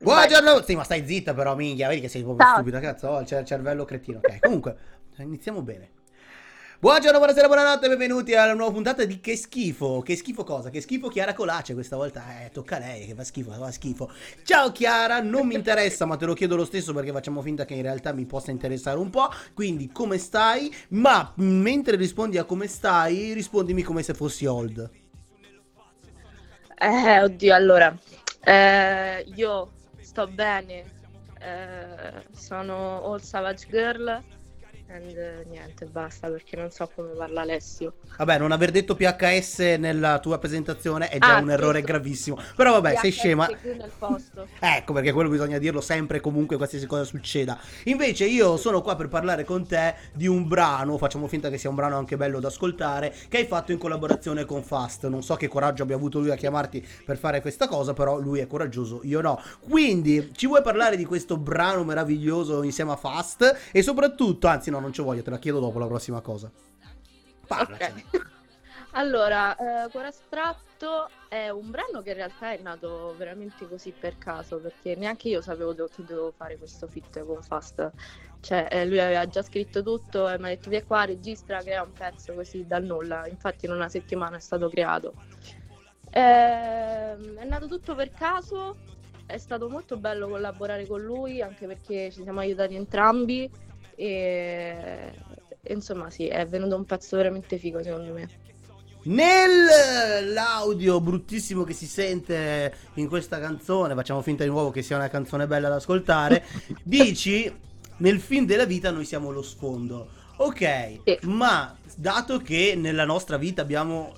Buongiorno! Sì, ma stai zitta però, minchia, vedi che sei proprio stupida, cazzo, ho il cervello cretino. Ok, comunque, iniziamo bene. Buongiorno, buonasera, buonanotte, benvenuti alla nuova puntata di Che Schifo. Che schifo cosa? Che schifo Chiara Colace questa volta. Tocca a lei, che fa schifo. Ciao Chiara, non mi interessa, ma te lo chiedo lo stesso perché facciamo finta che in realtà mi possa interessare un po'. Quindi, come stai? Ma mentre rispondi a come stai, rispondimi come se fossi old. Oddio, allora. Io sto bene, sono Old Savage Girl. And, niente, basta perché non so come parla Alessio. Vabbè, non aver detto PHS nella tua presentazione è già un errore gravissimo. Però vabbè, PHS sei scema. Nel posto. Ecco perché quello bisogna dirlo sempre e comunque qualsiasi cosa succeda. Invece io sono qua per parlare con te di un brano, facciamo finta che sia un brano anche bello da ascoltare, che hai fatto in collaborazione con Fast. Non so che coraggio abbia avuto lui a chiamarti per fare questa cosa, però lui è coraggioso, io no. Quindi ci vuoi parlare di questo brano meraviglioso insieme a Fast? E soprattutto, anzi no, non ci voglio, te la chiedo dopo la prossima cosa. Okay. Allora, Quora Stratto è un brano che in realtà è nato veramente così per caso, perché neanche io sapevo che dovevo fare questo feat con Fast. Cioè, lui aveva già scritto tutto e mi ha detto via qua, registra, crea un pezzo così dal nulla. Infatti in una settimana è stato creato. È nato tutto per caso, è stato molto bello collaborare con lui, anche perché ci siamo aiutati entrambi. E insomma sì, è venuto un pezzo veramente figo secondo me. Nell'audio bruttissimo che si sente in questa canzone, facciamo finta di nuovo che sia una canzone bella da ascoltare, dici nel film della vita noi siamo lo sfondo, ok, sì. Ma dato che nella nostra vita abbiamo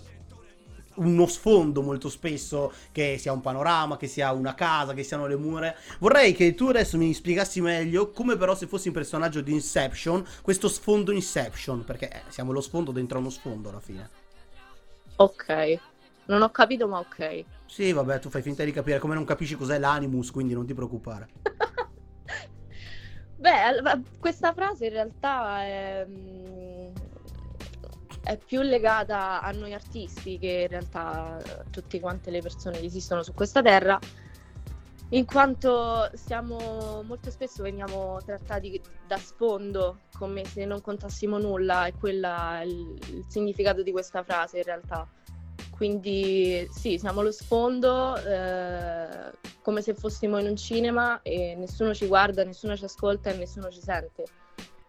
uno sfondo molto spesso, che sia un panorama, che sia una casa, che siano le mura, vorrei che tu adesso mi spiegassi meglio come però se fossi un personaggio di Inception, questo sfondo Inception, perché siamo lo sfondo dentro uno sfondo alla fine. Ok, non ho capito ma ok. Sì vabbè, tu fai finta di capire, come non capisci cos'è l'animus, quindi non ti preoccupare. Beh, questa frase in realtà è più legata a noi artisti che in realtà tutte quante le persone che esistono su questa terra, in quanto siamo molto spesso veniamo trattati da sfondo come se non contassimo nulla, e quella è il significato di questa frase in realtà. Quindi sì, siamo lo sfondo, come se fossimo in un cinema e nessuno ci guarda, nessuno ci ascolta e nessuno ci sente,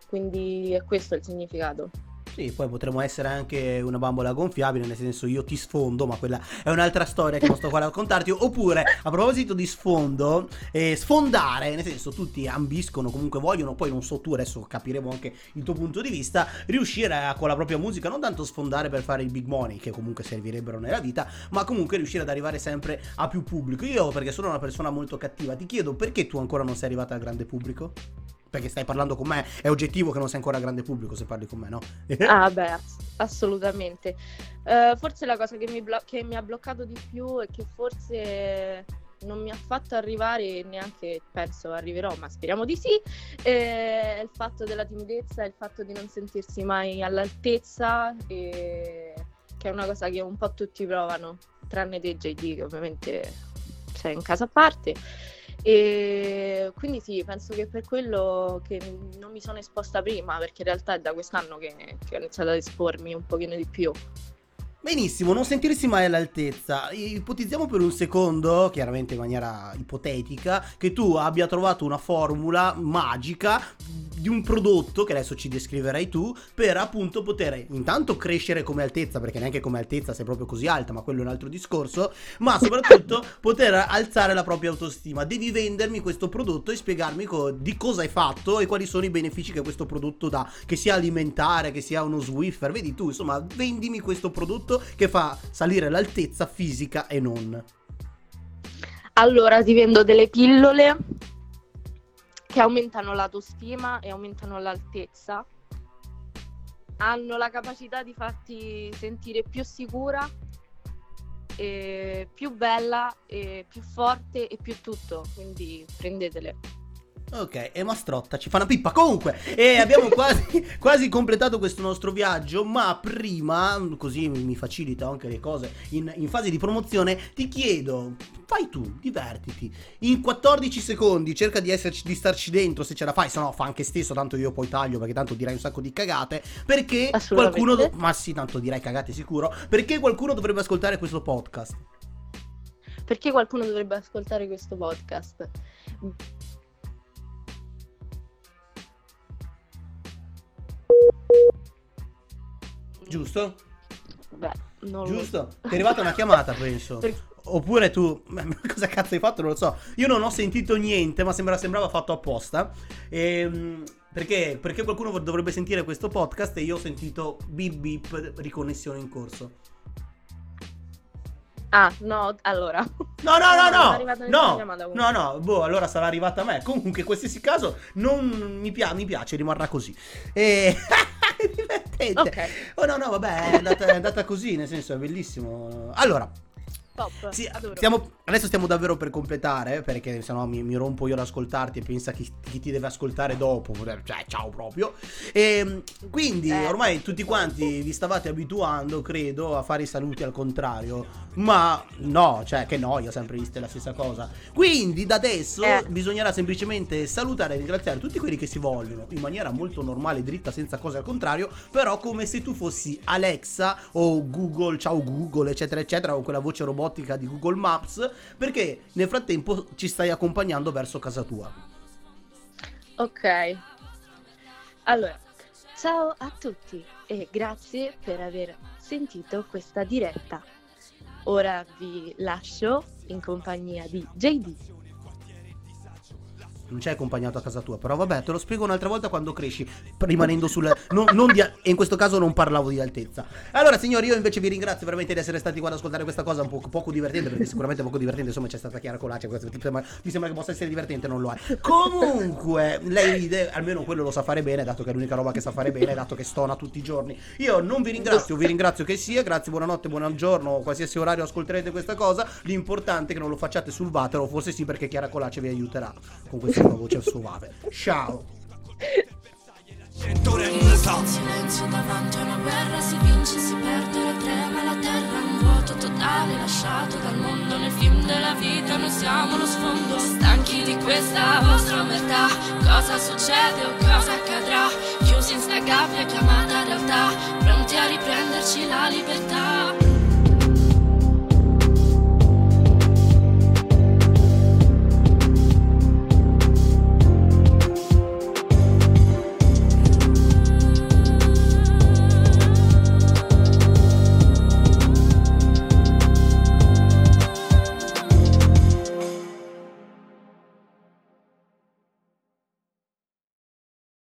quindi è questo il significato. Sì, poi potremmo essere anche una bambola gonfiabile, nel senso io ti sfondo, ma quella è un'altra storia che non sto qua a raccontarti. Oppure, a proposito di sfondo, sfondare, nel senso tutti ambiscono, comunque vogliono, poi non so tu, adesso capiremo anche il tuo punto di vista, riuscire a, con la propria musica, non tanto sfondare per fare il big money, che comunque servirebbero nella vita, ma comunque riuscire ad arrivare sempre a più pubblico. Io, perché sono una persona molto cattiva, ti chiedo perché tu ancora non sei arrivata al grande pubblico? Perché stai parlando con me, è oggettivo che non sei ancora grande pubblico se parli con me, no? Ah beh, assolutamente. Forse la cosa che mi ha bloccato di più e che forse non mi ha fatto arrivare, neanche penso arriverò, ma speriamo di sì, è il fatto della timidezza, il fatto di non sentirsi mai all'altezza, che è una cosa che un po' tutti provano, tranne te JD che ovviamente sei in casa a parte. E quindi sì, penso che per quello che non mi sono esposta prima, perché in realtà è da quest'anno che ho iniziato ad espormi un pochino di più. Benissimo, non sentirsi mai all'altezza. Ipotizziamo per un secondo, chiaramente in maniera ipotetica, che tu abbia trovato una formula magica di un prodotto che adesso ci descriverai tu, per appunto poter intanto crescere come altezza, perché neanche come altezza sei proprio così alta, ma quello è un altro discorso, ma soprattutto poter alzare la propria autostima. Devi vendermi questo prodotto e spiegarmi di cosa è fatto e quali sono i benefici che questo prodotto dà, che sia alimentare, che sia uno Swiffer, vedi tu, insomma, vendimi questo prodotto che fa salire l'altezza fisica e non. Allora ti vendo delle pillole che aumentano l'autostima e aumentano l'altezza, hanno la capacità di farti sentire più sicura e più bella e più forte e più tutto, quindi prendetele. Ok, e Mastrotta ci fa una pippa comunque. E abbiamo quasi completato questo nostro viaggio. Ma prima, così mi facilita anche le cose in fase di promozione, ti chiedo, fai tu, divertiti. In 14 secondi cerca di starci dentro se ce la fai. Se no fa anche stesso, tanto io poi taglio, perché tanto direi un sacco di cagate. Perché qualcuno ma sì, tanto direi cagate sicuro. Perché qualcuno dovrebbe ascoltare questo podcast? Perché qualcuno dovrebbe ascoltare questo podcast? Giusto? Beh, non giusto? Ti è arrivata una chiamata, penso. Oppure tu, cosa cazzo hai fatto? Non lo so. Io non ho sentito niente, ma sembrava fatto apposta. Perché qualcuno dovrebbe sentire questo podcast e io ho sentito bip bip, riconnessione in corso. Ah, no, allora. No, boh, allora sarà arrivata a me. Comunque, in qualsiasi caso, non mi piace, rimarrà così. E divertente. Okay. Oh no, vabbè, è andata così, nel senso, è bellissimo. Allora, sì, adesso stiamo davvero per completare, perché sennò mi rompo io ad ascoltarti e pensa chi ti deve ascoltare dopo, cioè ciao proprio. E quindi ormai tutti quanti vi stavate abituando, credo, a fare i saluti al contrario, ma no, cioè che noia, sempre viste la stessa cosa. Quindi da adesso bisognerà semplicemente salutare e ringraziare tutti quelli che si vogliono in maniera molto normale, dritta, senza cose al contrario, però come se tu fossi Alexa o Google, ciao Google, eccetera eccetera, o quella voce robotica di Google Maps, perché nel frattempo ci stai accompagnando verso casa tua. Ok, allora, ciao a tutti e grazie per aver sentito questa diretta. Ora vi lascio in compagnia di JD. Non ci hai accompagnato a casa tua, però vabbè, te lo spiego un'altra volta quando cresci, rimanendo sul e in questo caso non parlavo di altezza. Allora signori, io invece vi ringrazio veramente di essere stati qua ad ascoltare questa cosa un po' poco divertente, perché sicuramente è poco divertente, insomma c'è stata Chiara Colace, mi sembra che possa essere divertente, non lo è. Comunque lei almeno quello lo sa fare bene, dato che è l'unica roba che sa fare bene, dato che stona tutti i giorni. Io non vi ringrazio che sia, grazie, buonanotte, buon giorno, qualsiasi orario ascolterete questa cosa, l'importante è che non lo facciate sul water, o forse sì, perché Chiara Colace vi aiuterà con questo. La voce al suo vape. Ciao. Silenzio davanti a una guerra, si vince, si perde, la trema la terra, un vuoto totale lasciato dal mondo nel film della vita. Noi siamo lo sfondo, stanchi di questa vostra metà. Cosa succede o cosa accadrà? Chiusi in sta gabbia chiamata realtà, pronti a riprenderci la libertà.